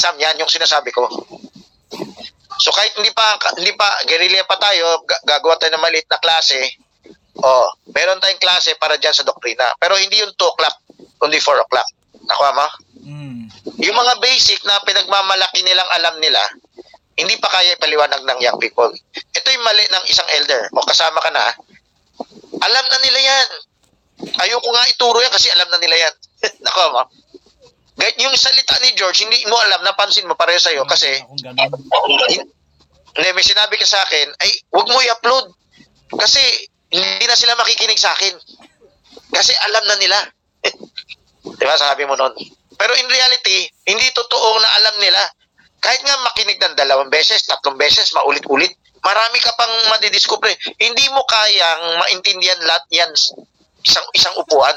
exam, yan yung sinasabi ko. So kahit hindi pa guerrilla pa tayo, gagawa tayo ng maliit na klase. Oh, meron tayong klase para diyan sa doktrina. Pero hindi yung 2 o'clock, only 4 o'clock. Nakuha mo? Mm. Yung mga basic na pinagmamalaki nilang alam nila, hindi pa kaya ipaliwanag ng young people. Ito yung mali ng isang elder. O kasama ka na, alam na nila yan. Ayoko nga ituro yan kasi alam na nila yan. Nakuha mo? Kahit yung salita ni George, hindi mo alam, napansin mo pareho sa'yo kasi may sinabi ka sa akin, ay, huwag mo i-upload kasi hindi na sila makikinig sa akin. Kasi alam na nila. Diba, sabi mo nun? Pero in reality, hindi totoo na alam nila. Kahit nga makinig ng 2 beses, 3 beses, maulit-ulit, marami ka pang madidiscover. Hindi mo kayang maintindihan lahat yan isang upuan.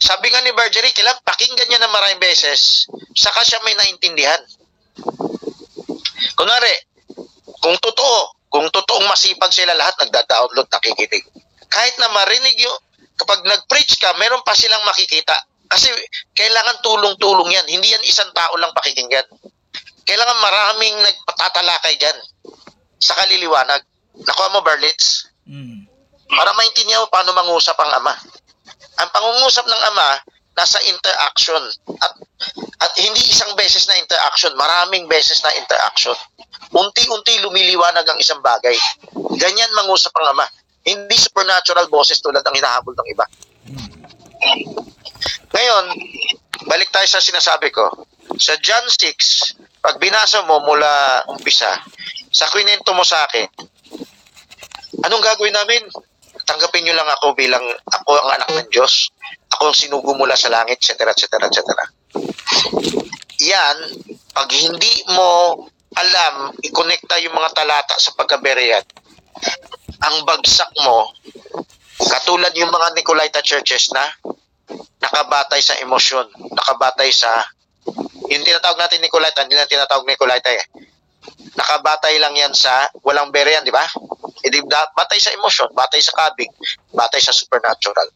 Sabi nga ni Bergery, kailan pakinggan niya na maraming beses, saka siya may naintindihan. Kunwari, kung totoong masipag sila lahat, nagda-download, nakikinig. Kahit na marinig yun, kapag nag-preach ka, meron pa silang makikita. Kasi kailangan tulong-tulong yan. Hindi yan isang tao lang pakikinggan. Kailangan maraming nagpatatalakay dyan sa kaliliwanag. Nakuha mo, Berlitz? Mm. Para maintindihan mo paano mangusap ang ama. Ang pangungusap ng ama, nasa interaction. At hindi isang beses na interaction, maraming beses na interaction. Unti-unti lumiliwanag ang isang bagay. Ganyan mangusap ang ama. Hindi supernatural boses tulad ng hinahabol ng iba. Ngayon, balik tayo sa sinasabi ko. Sa John 6, pag binasa mo mula umpisa, sa kwento mo sa akin, anong gagawin namin? Tanggapin nyo lang ako bilang ako ang anak ng Diyos. Ako ang sinugo mula sa langit, etc., etc., etc. Yan, pag hindi mo alam, i-connecta yung mga talata sa pagkaberyan, ang bagsak mo, katulad yung mga Nicolaitan churches na nakabatay sa emosyon, nakabatay sa, yung tinatawag natin Nicolaitan, hindi na tinatawag Nicolaitan eh. Nakabatay lang yan sa walang beryan, di ba? E di, batay sa emosyon, batay sa kabig, batay sa supernatural.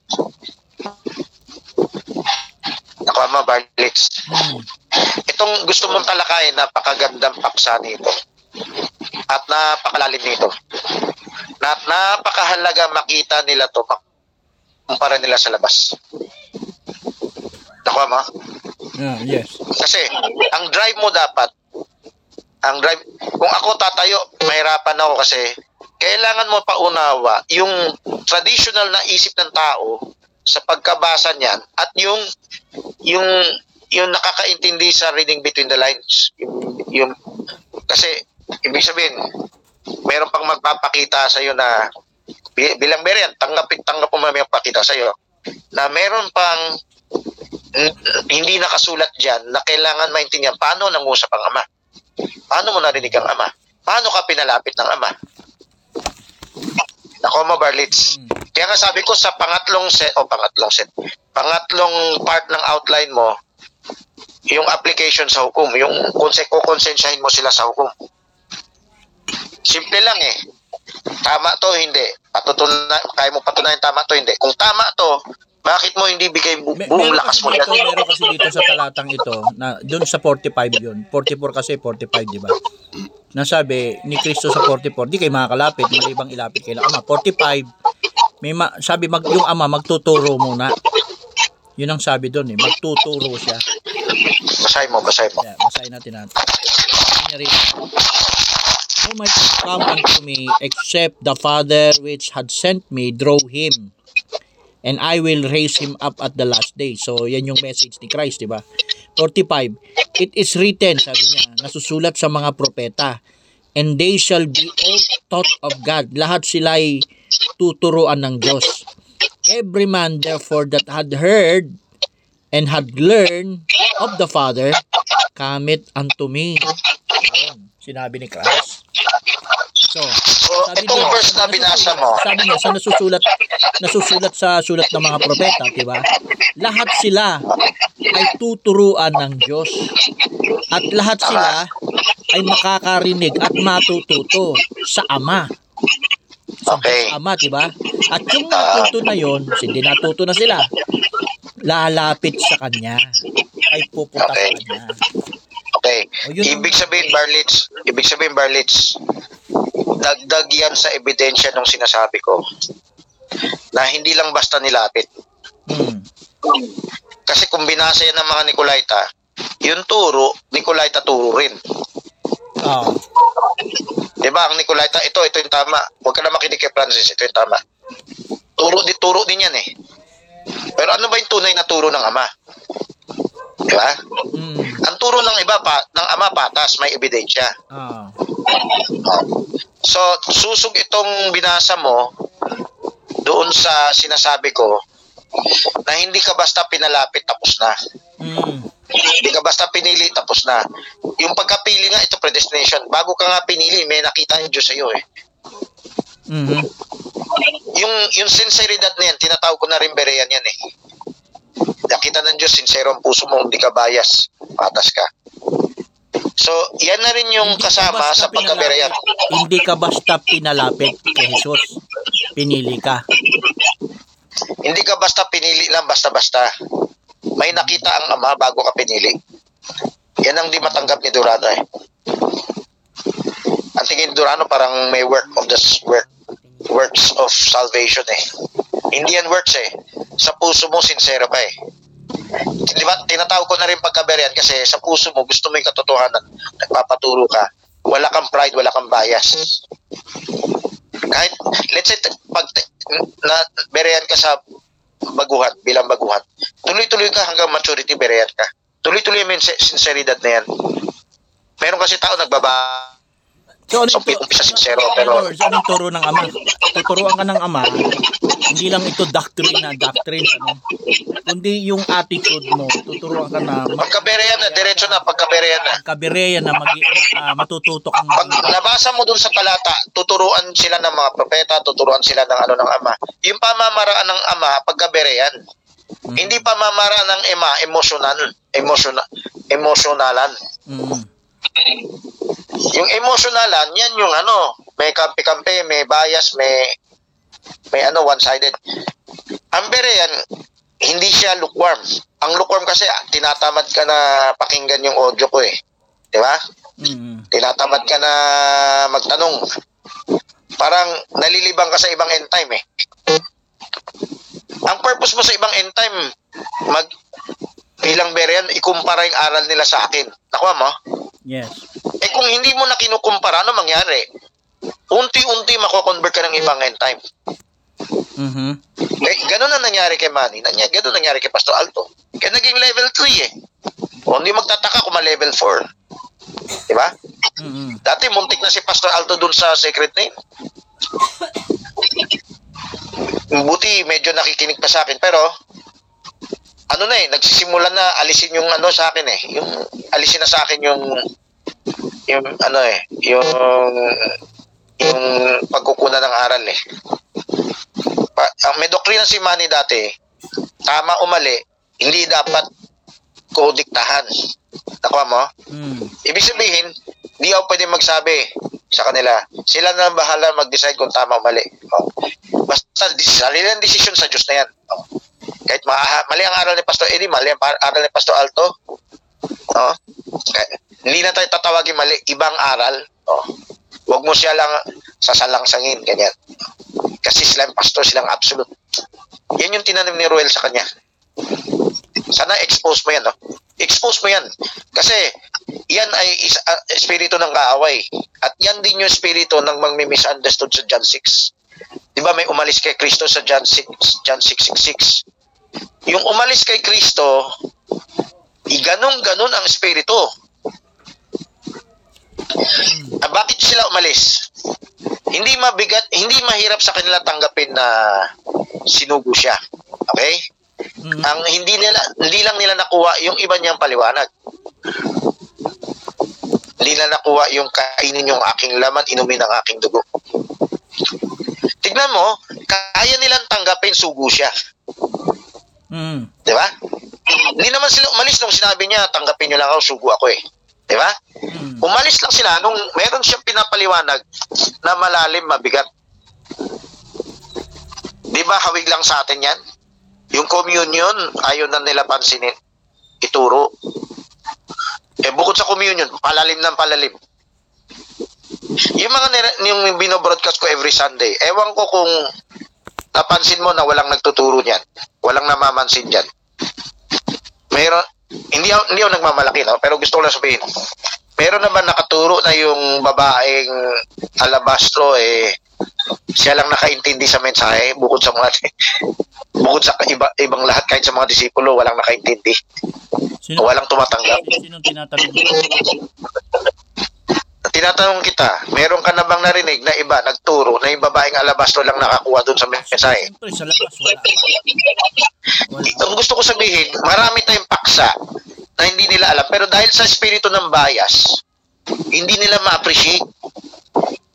Nakuha mo, Barlitz. Itong gusto mong talakayin, napakagandang paksa nito. At napakalalim nito. At napakahalaga makita nila to, kumpara nila sa labas. Nakuha mo? Yes. Kasi, ang drive mo dapat, kung ako tatayo, mahirapan ako kasi kailangan mo paunawa yung traditional na isip ng tao sa pagkabasa niyan at yung nakakaintindi sa reading between the lines. Yung kasi ibig sabihin, meron pang magpapakita sa iyo na bilang berian, tanggap mo may pakita sa iyo na meron pang hindi nakasulat diyan na kailangan maintindihan paano nangusap ang ama. Paano mo narinig ang ama? Paano ka pinalapit ng ama? Nako mo, Barlitz. Kaya nga sabi ko sa pangatlong part ng outline mo, yung application sa hukom, yung konsensyahin mo sila sa hukom. Simple lang eh. Tama to, hindi. Kaya mo patunayan tama to, hindi. Kung tama to, bakit mo hindi bigay buong lakas mo dito? Meron kasi dito sa talatang ito, doon sa 45 yun. 44 kasi, 45, di ba? Nasabi ni Kristo sa 44, di kayo makakalapit, malibang ilapit kayo ng ama. 45, sabi yung ama magtuturo muna. Yun ang sabi doon eh, magtuturo siya. Basay mo. Yeah, basay natin. Who might come unto me except the Father which had sent me draw him? And I will raise him up at the last day. So, yan yung message ni Christ, di ba? 45, it is written, sabi niya, nasusulat sa mga propeta, and they shall be all taught of God. Lahat sila'y tuturuan ng Diyos. Every man, therefore, that had heard and had learned of the Father, cometh unto me. Ayan, sinabi ni Christ. So, itong verse na binasa mo. Sabi niya, sa nasusulat sa sulat ng mga propeta, di ba? Lahat sila ay tuturuan ng Diyos. At lahat sila ay makakarinig at matututo sa Ama. Okay. Sa Ama, di ba? At yung natuto na yun, hindi natuto na sila, lalapit sa Kanya, ay pupunta sa Kanya. Okay. Ibig sabihin, Barlitz, dagdag yan sa ebidensya ng sinasabi ko na hindi lang basta nilapit. Kasi kung binasa yan ng mga Nicolaita, yung turo, Nicolaita turo rin. Oh. Diba, ang Nicolaita, ito yung tama. Huwag ka na makinig kay Francis, ito yung tama. Turo din yan eh. Pero ano ba yung tunay na turo ng Ama? Diba? Mm. Ang turo ng iba ng Ama patas, may ebidensya. Oh. So, susog itong binasa mo doon sa sinasabi ko na hindi ka basta pinalapit, tapos na. Hindi ka basta pinili, tapos na. Yung pagkapili nga, ito predestination. Bago ka nga pinili, may nakita ng Diyos sa'yo eh. Mm-hmm. Yung sinceridad na yan, tinatawag ko na rin Berean yan eh. Nakita ng Diyos, sincero ang puso mo, hindi ka bias, patas ka. So, yan na rin yung kasama sa pagka-Berean. Hindi ka basta pinalapit kay Jesus, pinili ka. Hindi ka basta pinili lang, basta-basta. May nakita ang Ama bago ka pinili. Yan ang di matanggap ni Durano eh. Ang tingin ni Durano parang may works of salvation eh. Hindi yan works eh. Sa puso mo, sincero ka eh. Di ba, tinatawag ko na rin pagka-Berean kasi sa puso mo, gusto mo yung katotohanan. Nagpapaturo ka. Wala kang pride, wala kang bias. Kahit, let's say, pag na Berean ka sa baguhan, bilang baguhan, tuloy-tuloy ka hanggang maturity, Berean ka. Tuloy-tuloy yung sinceridad na yan. Meron kasi tao nagbabago. So, umpisa sincero, pero anong turo ng Ama? Tuturuan ka ng Ama, hindi lang ito doctrine, ano? Kundi yung attitude mo, tuturuan ka na. Pagka-Berean na, diretso na, pagka-Berean na, matututo kang. Pag nabasa mo dun sa talata, tuturuan sila ng mga propeta, tuturuan sila ng ng Ama. Yung pamamaraan ng Ama, pagka-Berean, hindi pamamaraan ng Ama, emotionalan. Yung emotionalan, yan yung may kampi-kampi, may bias, may one-sided. Ang Berean, hindi siya lukewarm. Ang lukewarm kasi, tinatamad ka na pakinggan yung audio ko eh. Diba? Mm-hmm. Tinatamad ka na magtanong. Parang nalilibang ka sa ibang end time eh. Ang purpose mo sa ibang end time, bilang Berean, ikumpara yung aral nila sa akin. Nakuha mo? Yes. Eh kung hindi mo na kinukumpara, ano mangyari? Unti-unti mako-convert ka ng ibang end time. Mm-hmm. Eh, ganun na nangyari kay Manny. Ganun nangyari kay Pastor Alto. Kaya naging level 3 eh. O hindi magtataka kung ma-level 4. Diba? Mm-hmm. Dati muntik na si Pastor Alto dun sa secret name. Buti medyo nakikinig pa sa akin. Pero nagsisimula na alisin yung sa akin eh. Yung alisin na sa akin yung pagkukunan ng aral eh. May doktrina si Manny dati, tama o mali, hindi dapat kodiktahan. Nakuha mo? Ibig sabihin, hindi ako pwede magsabi sa kanila. Sila na bahala mag-decide kung tama o mali. Oh. Basta sarili ang decision sa Diyos na yan. Oh. Kahit mali ang aral ni Pastor Eddie, mali ang aral ni Pastor Alto. Oh. Hindi na tayo tatawagin mali, ibang aral. Oh. Huwag mo siya lang sasalangsangin, ganyan. Kasi sila yung pastor, silang absolute. Yan yung tinanim ni Ruel sa kanya. Sana expose mo yan, no? Expose mo yan. Kasi yan ay espiritu ng kaaway. At yan din yung espiritu ng mangmi-misunderstood sa John 6. Di ba may umalis kay Kristo sa John 6:66. Yung umalis kay Kristo, ganun ang espiritu. Bakit sila umalis? Hindi mahirap sa kanila tanggapin na sinugo siya. Okay? Ang hindi lang nila nakuha yung iba niyang paliwanag. Hindi nila nakuha yung kainin yung aking laman, inumin ang aking dugo. Tignan mo, kaya nilang tanggapin, sugo siya. Di ba? Hindi naman sila umalis nung sinabi niya, tanggapin niyo lang ako, sugo ako eh. Di ba? Umalis lang sila nung meron siyang pinapaliwanag na malalim, mabigat. Di ba hawig lang sa atin yan? Yung communion, ayaw na nila pansinin, ituro. Eh, bukod tungkol sa communion, palalim ng palalim. Yung mga yung binobroadcast ko every Sunday, ewan ko kung napansin mo na walang nagtuturo niyan. Walang namamansin diyan. Mayroon, hindi ako nagmamalaki, no? Pero gusto ko lang sabihin. Meron naman nakaturo na yung babaeng alabastro, eh, siya lang nakaintindi sa mensahe, bukod sa mga bukod sa ibang lahat, kahit sa mga disipulo, walang nakaintindi. Sino? Walang tumatanggap. Sinong tinatanong? Tinatanong kita, meron ka na bang narinig na iba nagturo na yung babaeng alabastro lang nakakuha dun sa mensahe? Siyempre, sa labas, wala. Ang gusto ko sabihin, marami tayong paksa na hindi nila alam. Pero dahil sa espiritu ng bias, hindi nila ma-appreciate.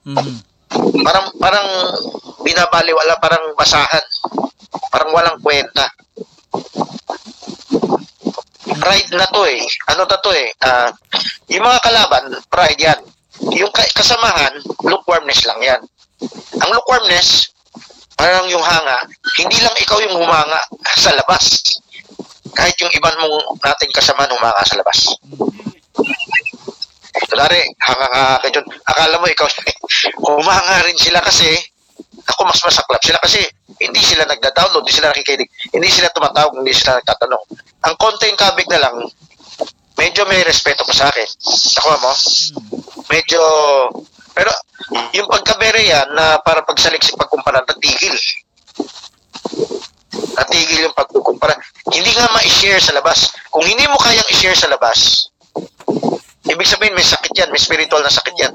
Mm-hmm. Parang binabaliwala, parang basahan. Parang walang kwenta. Pride na to eh. Ano na to eh. Yung mga kalaban, pride yan. Yung kasamahan, lukewarmness lang yan. Ang lukewarmness, parang yung hanga, hindi lang ikaw yung humanga sa labas. Kahit yung ibang mong nating kasama humanga sa labas. Kunwari, hanga ka dyan. Akala mo ikaw, humanga rin sila kasi, ako mas masaklap sila kasi hindi sila nagda-download, hindi sila nakikinig, hindi sila tumatawag, hindi sila nagtatanong. Ang konting kabig na lang, medyo may respeto pa sa akin. Nakuha mo? Medyo, pero yung pagkabere yan na para pagsaliksik pagkumpara, tatigil. Natigil yung pagkukumpara. Hindi nga ma-share sa labas. Kung hindi mo kayang i-share sa labas, ibig sabihin may sakit yan, may spiritual na sakit yan.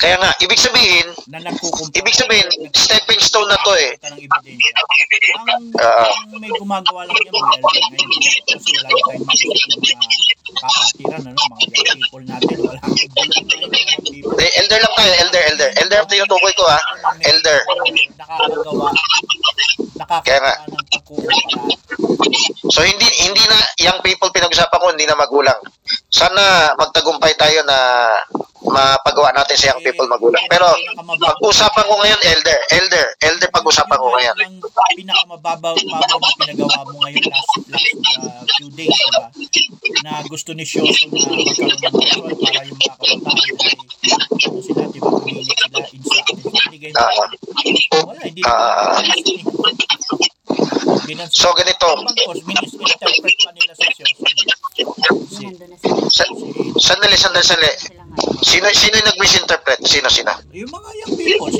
Kaya nga, ibig sabihin, stepping stone na to eh. Ang may gumagawa lang yan, well, kasi wala tayong makikipatiran, ano, mga people natin, wala kang people. Elder lang tayo, elder. Elder ang tinutukoy ko, ha? Elder. Nakakagawa ng pagkukumpara. So hindi na young people pinag-usapan ko, hindi na magulang. Sana magtagumpay tayo na mapagawa natin sa young people magulang. Pero pag-usapan ko ngayon elder pag-usapan ko ngayon. Ang pinakamababaw na pinagawa mo ngayon last few days, diba? Na gusto ni Shoso na magkaroon ng ritual para yung mga kabataan ay sila, diba, kumilit sila instructed. So ganito. Sandali. Sino yung nag-misinterpret? Sino? Yung mga young people.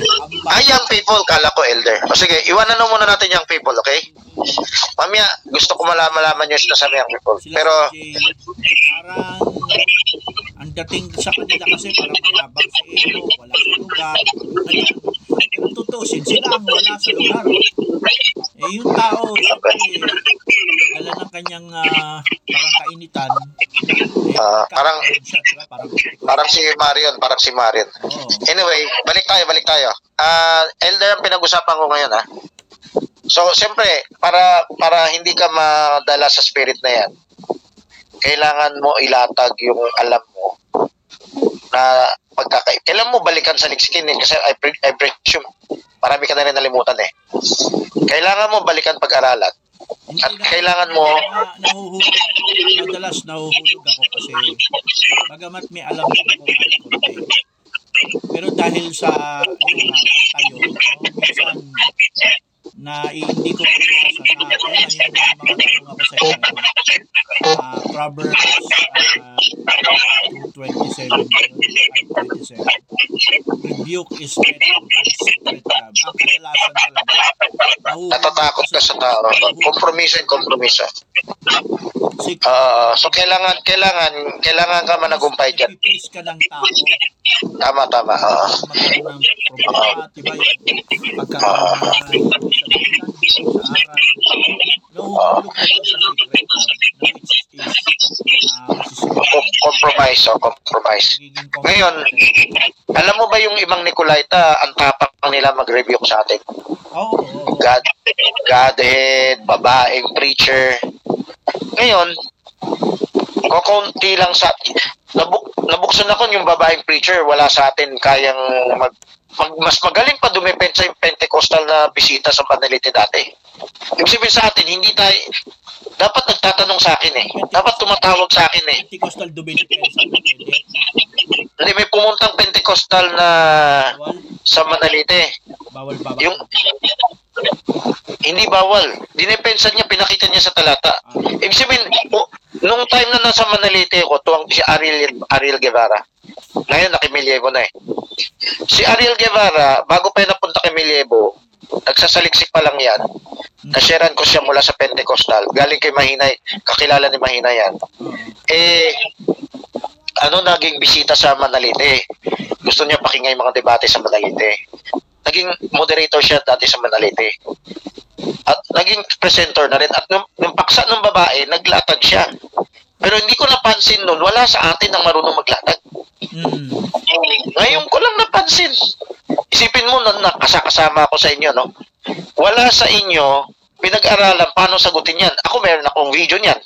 Young people, kala ko elder. O sige, iwanan na muna natin young people, okay? Mamaya, gusto ko malaman nyo sila sa young people. Pero parang ang dating sa kanila kasi parang malabang sa iyo, wala sa lugar. Ang tutusin sila ang wala sa lugar. Eh, yung tao, dala ng kanyang parang kainitan. Parang si Marion. Oh. Anyway, balik tayo. Elder ang pinag-usapan ko ngayon, ha. So, siyempre, para hindi ka madala sa spirit na yan, kailangan mo ilatag yung alam mo na pagkakaib. Kailan mo balikan sa liksikin din? Kasi I presume, marami ka na rin nalimutan eh. Kailangan mo balikan pag-aralan. At kailangan mo... Madalas nahuhulog ako kasi bagamat may alam ko kahit konti. Pero dahil sa tayo, minsan na hindi ko pinasa na yung mga tanong ako sa inyo. Proverbs 27. Rebuke is better than secret love. Ang kadalasan talaga. Natatakot ka sa tao. Kompromiso. So kailangan ka managumpay dyan. Ipipilis ka ng tao. Tama. Magkaroon ng problema, diba yun? Pagkaroon ng compromise. Ngayon, alam mo ba yung ibang Nicolaita, ang tapang nila mag-review sa atin? Godhead, babaeng preacher. Ngayon, kukunti lang sa atin. Nabuksan ako yung babaeng preacher, wala sa atin kayang mas magaling pa dumepensa yung Pentecostal na bisita sa Manalite dati. Ibig sabihin sa atin, hindi tayo, dapat nagtatanong sa akin eh. Dapat tumatawag sa akin eh. Pentecostal debate. May pumuntang Pentecostal na sa Manalite. Bawal ba? Yung, hindi bawal. Dinepensa niya, pinakita niya sa talata. Ibig sabihin, nung time na nasa Manalite ko, tuwang si Ariel Guevara. Ngayon, nakimilyevo na eh. Si Ariel Guevara, bago pa yung napunta kay Milyevo, nagsasaliksik pa lang yan. Nasheran ko siya mula sa Pentecostal. Galing kay Mahinay, kakilala ni Mahinay yan. Eh, ano, naging bisita sa Manalite. Gusto niya pakinggan mga debate sa Manalite. Naging moderator siya dati sa Manalite. At naging presenter na rin. At nung paksa ng babae, naglatag siya. Pero hindi ko napansin noon, wala sa atin ang marunong maglatag. Ngayon ko lang napansin. Isipin mo na nakasama ako sa inyo, no? Wala sa inyo pinag-aralan paano sagutin yan. Ako meron akong video niyan.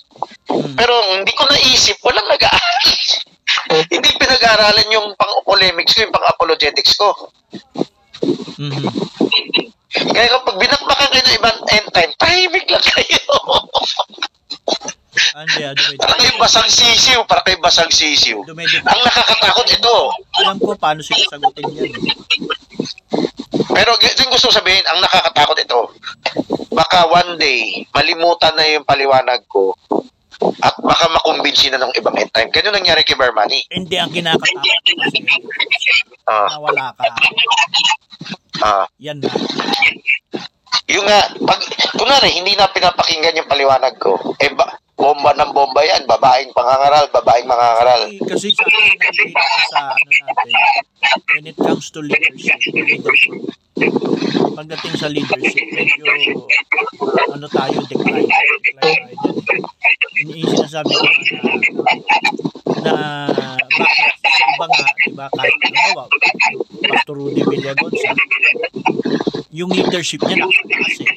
Pero hindi ko naisip, walang nag-aaral. Hindi pinag-aralan yung pang-polemics ko, yung pang-apologetics ko. Kaya kapag binakbakan kayo ng ibang end time, tahimik lang kayo. Para kayong basang sisiw, Ang nakakatakot ito. Alam ko paano siya sagutin yan. Pero gusto sabihin, ang nakakatakot ito. Baka one day, malimutan na yung paliwanag ko at baka makumbinsi na ng ibang end time. Ganyan nangyari kay Barmani. Hindi, ang kinakatakot kasi nawala ka. Yan na. Yung nga, kunwari, hindi na pinapakinggan yung paliwanag ko. Eh ba, bomba ng bomba yan, babaeng mangangaral. Kasi sa natin, when it comes to leadership, pagdating sa leadership, medyo, tayo, decline. Sinasabi ko na bakit sa iba nga, kahit ano, Pastor Rudy Villagonza, yung leadership niya nakakasik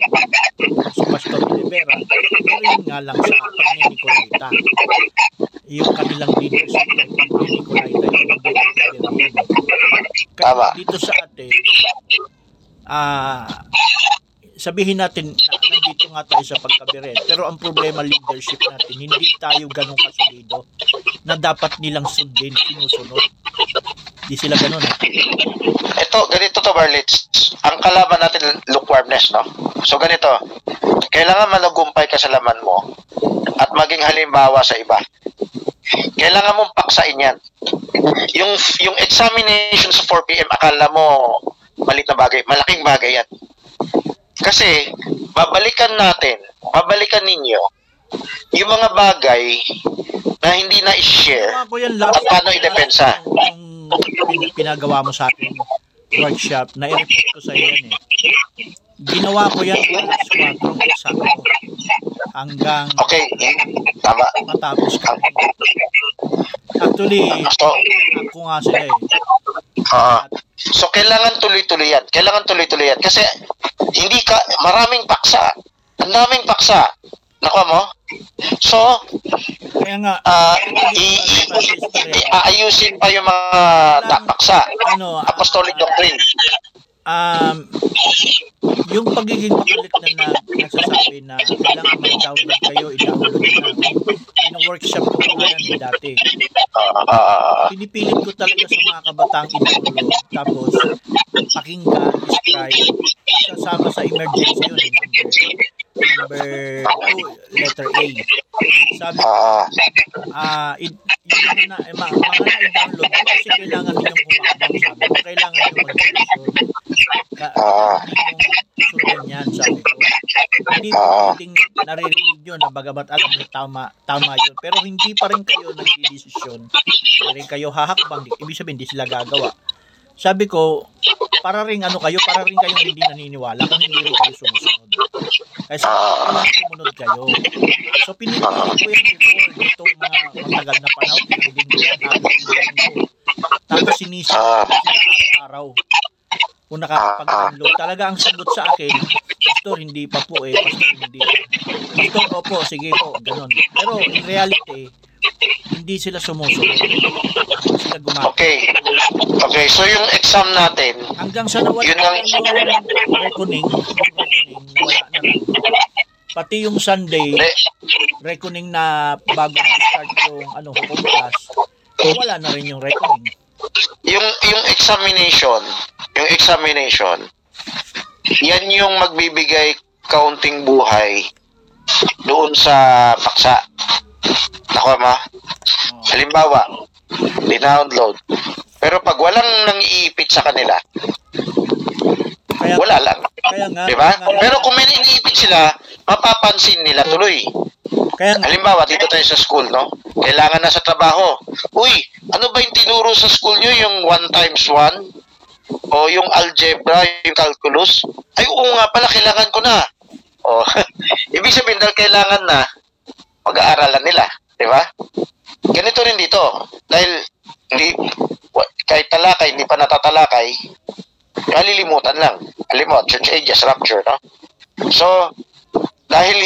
si Pastor Rivera, pero yun nga lang sa pag-Nicolaita, yung kanilang leadership ng pag-Nicolaita, yung pag-Nicolaita. Kaya dito sa atin, sabihin natin na nandito nga tayo sa pagkabiret, pero ang problema leadership natin, hindi tayo ganun kasulido na dapat nilang sundin, sinusunod. Hindi sila ganun ganito to, Barlitz. Ang kalaban natin, lukewarmness, no? So, ganito. Kailangan manugumpay ka sa laman mo at maging halimbawa sa iba. Kailangan mong paksain yan. Yung examination sa 4 p.m, akala mo maliit na bagay. Malaking bagay yan. Kasi, babalikan ninyo yung mga bagay na hindi na i-share at paano i-depensa. Yung pinagawa mo sa akin workshop, na-report ko sa iyo yan eh. Ginawa ko yan alas 4 sa ako hanggang tama. Matapos ka. Actually, ako nga sila eh. So, kailangan tuloy-tuloy yan. Kasi, maraming paksa. Ang daming paksa. Nakuha mo? So, kaya nga, aayusin pa yung mga napaksa. Apostolic doctrine. Yung pagiging makulit na nagsasabi na kailangan mag-download kayo, i-download na. Yung workshop ko yan dati. Pinipilit ko talaga sa mga kabataang i-download. Tapos, pakinggan, describe, sasama sa emergency yun. Number 2, letter A. Sabi ko, i-download ko kasi kailangan ninyong kumakabang. Sabi ko, kailangan ninyong mag-download yan, sabi ko. Hindi pwedeng naririnig nyo na bagamat alam nyo tama yun. Pero hindi pa rin kayo nagdidesisyon. Hindi rin kayo hahakbang. Ibig sabihin, hindi sila gagawa. Sabi ko, para rin kayong hindi naniniwala kung hindi rin kayo sumusunod. Kasi sumunod kayo. So, pinipili ko yan before itong mga matagal na panahon. Pinagding ko yan. Tapos sinisip ko sila araw. Kung nakakapag-unload. Talaga ang sagot sa akin, Pastor, hindi pa po eh. Pastor, opo, sige po. Ganon. Pero in reality, hindi sila sumusunod. Okay. Okay, so yung exam natin, hanggang sa nawala yung reckoning, wala na lang. Pati yung Sunday, reckoning na bago mag-start yung home class, so wala na rin yung reckoning. Yung examination, yan yung magbibigay kaunting buhay doon sa paksa. Nakuha mo? Halimbawa, dinownload. Pero pag walang nangiipit sa kanila, kaya, wala lang. Kaya nga, diba? Kaya, pero kung may nangiipit sila, mapapansin nila tuloy. Kaya, halimbawa, dito tayo sa school, no? Kailangan na sa trabaho. Uy, ano ba yung tinuro sa school nyo? Yung 1 times 1? O yung algebra, yung calculus? Ay, oo nga pala, kailangan ko na. Oh, ibig sabihin dahil kailangan na mag-aaralan nila, di ba? Ganito rin dito. Dahil hindi, kahit talakay, hindi pa natatalakay, kalilimutan lang. Alam mo, change ages, rapture, no? So, dahil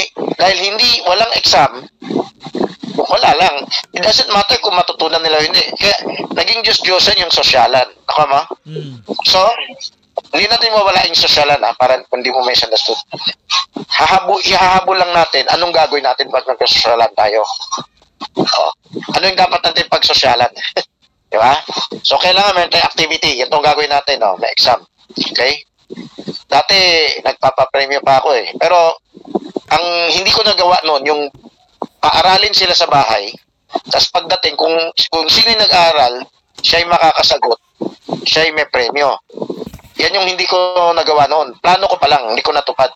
hindi, walang exam, wala lang. It doesn't matter kung matutunan nila hindi. Kaya, naging Diyos-Diyosan yung sosyalan. Ako mo? So, hindi natin mawala yung sosyalan, para kung di mo may misunderstood. Ihahabol lang natin, anong gagawin natin pag nagkasosyalan tayo? O, ano yung dapat natin pag sosyalan? Di ba? So, kailangan meron tayong activity. Itong gagawin natin, may exam. Okay? Dati, nagpapapremyo pa ako eh. Pero, ang hindi ko nagawa noon, yung paaralin sila sa bahay, tapos pagdating, kung sino yung nag-aaral, siya yung makakasagot, siya yung may premyo. Yan yung hindi ko nagawa noon. Plano ko pa lang, hindi ko natupad.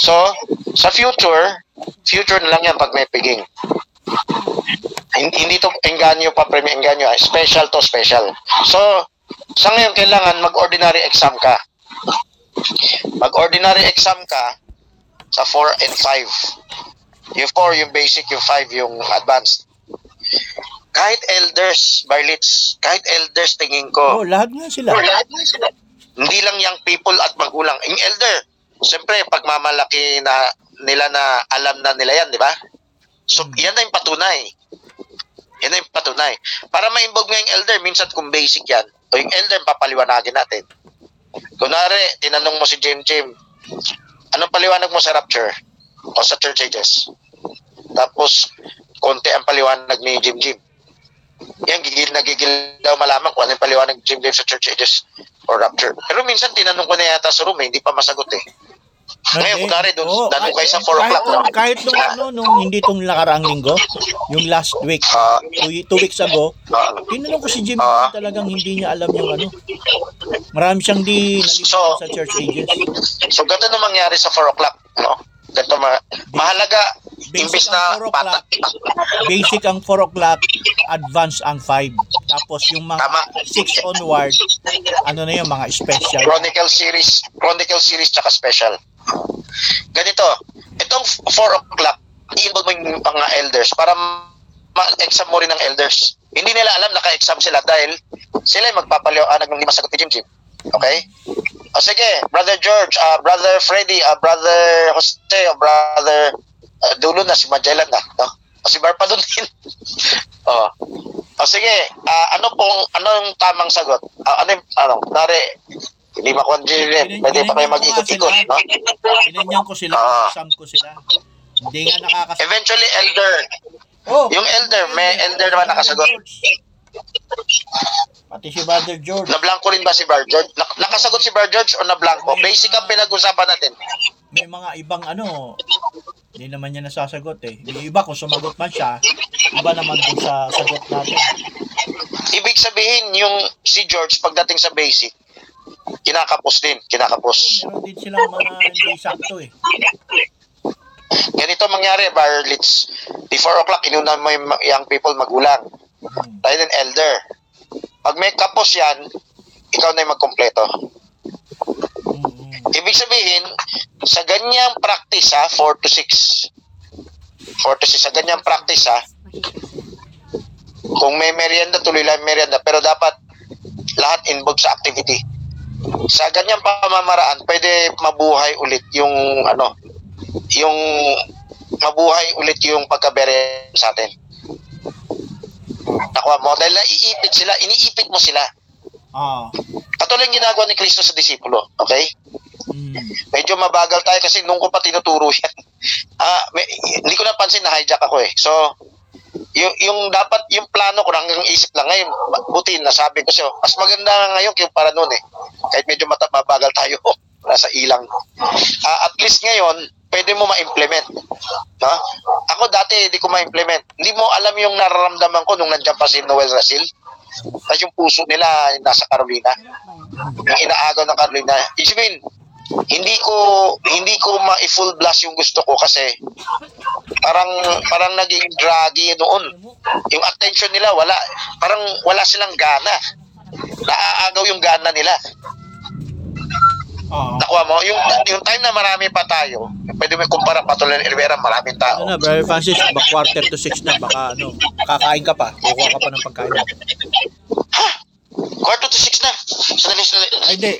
So, sa future na lang yan pag may piging. Hindi to engganyo pa, premyo engganyo. Special to special. So, sa ngayon kailangan mag-ordinary exam ka. Mag-ordinary exam ka sa 4 and 5. Yung 4, yung basic, yung 5, yung advanced. Kahit elders, Barlitz, kahit elders tingin ko. Lahat nga sila. Hindi lang young people at magulang. Yung elder, siyempre, pagmamalaki na nila na alam na nila yan, di ba? So, yan na yung patunay. Para ma-involve nga yung elder, minsan kung basic yan, o yung elder, papaliwanagin natin. Kunwari, tinanong mo si Jim, anong paliwanag mo sa rapture? O sa church ages? Tapos, konti ang paliwanag ni Jim. Yan, nagigil daw malaman kung ano yung paliwanag Jim Dave sa church ages or rapture. Pero minsan, tinanong ko na yata sa room, hindi pa masagot eh. Ngayon, kung nari, danong kayo sa 4 o'clock. Kahit nung hindi itong nakaraang linggo, yung last week, 2 weeks ago, tinanong ko si Jim, talagang hindi niya alam yung ano. Marami siyang di nalimutan sa church ages. So, ganito nung mangyari sa 4 o'clock, no? Ganito, mahalaga, imbis na bata. Basic ang 4 o'clock, advance ang 5. Tapos yung mga 6 onward, ano na yung mga special. Chronicle series tsaka special. Ganito, itong 4 o'clock, i-involve mo yung mga elders para ma-exam mo rin ng elders. Hindi nila alam naka-exam sila dahil sila yung magpapaliwanag ng hindi masagot ni Jim. Okay? O sige, Brother George, Brother Freddy, Brother Jose, Brother dulo na si Magellan na, no? O si Barpa doon din. Oh. O sige, anong tamang sagot? Hindi makuha din. Pwede pa kayo mag-ikot-ikot, no? Inanyan ko sila, exam ko sila. Hindi nga nakakasagot. Eventually, elder. Oh, yung elder, may elder naman nakasagot. Pati si Brother George. Nablanko rin ba si Brother George? Nakasagot si Brother George o nablanko? Basic ang pinag-usapan natin. May mga ibang hindi naman niya nasasagot eh. Yung iba kung sumagot man siya, iba naman din sa sagot natin. Ibig sabihin yung si George pagdating sa basic, kinakapos din. Meron din silang mga hindi sakto eh. Ganito mangyari, Barlitz. Before o'clock, inuna mo yung young people magulang. Tayo din elder. Pag may kapos yan, ikaw na yung magkompleto. Ibig sabihin, sa ganyang practice 4 to 6 sa ganyang practice kung may merienda, tuloy lang merienda, pero dapat lahat involved sa activity. Sa ganyang pamamaraan, pwede mabuhay ulit yung pagkaberya sa atin. nakuha mo. Dahil naiipit sila, iniipit mo sila. Oh. Katuloy yung ginagawa ni Kristo sa disipulo. Okay? Mm. Medyo mabagal tayo kasi nung ko pa tinuturo yan. Hindi ko napansin na hijack ako eh. So, yung dapat, yung plano ko hanggang isip lang ngayon, buti nasabi ko siya. Mas maganda nga ngayon kaya para noon eh. Kahit medyo mabagal tayo. Nasa ilang. At least ngayon, pwede mo ma-implement. No? Ako dati, hindi ko ma-implement. Hindi mo alam yung nararamdaman ko nung nandiyan pa si Noel Rasil. Tapos yung puso nila nasa Carolina. Yung inaagaw ng Carolina. It's mean, hindi ko ma-full blast yung gusto ko kasi parang naging draggy doon. Yung attention nila wala. Parang wala silang gana. Naaagaw yung gana nila. Oh. Nakuha mo, yung time na marami pa tayo, pwede mo kumpara patuloy ng Elvera, maraming tao. Ano na, Brother Francis, ba quarter to 6 na, baka ano, kakain ka pa, kukuha ka pa ng pagkain. Ha? Quarter to 6 na? Sanali. Ay, di,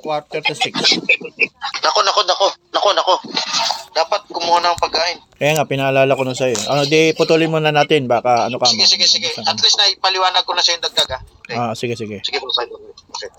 quarter to 6. Nako. Dapat kumuha ng pagkain. Kaya nga, pinaalala ko na sa'yo. Ano, di, putulin muna natin, baka ano ka mo. Sige. At least na ipaliwanag ko na sa'yo yung dagdag, ha? Okay. Sige. Sige po, sa'yo.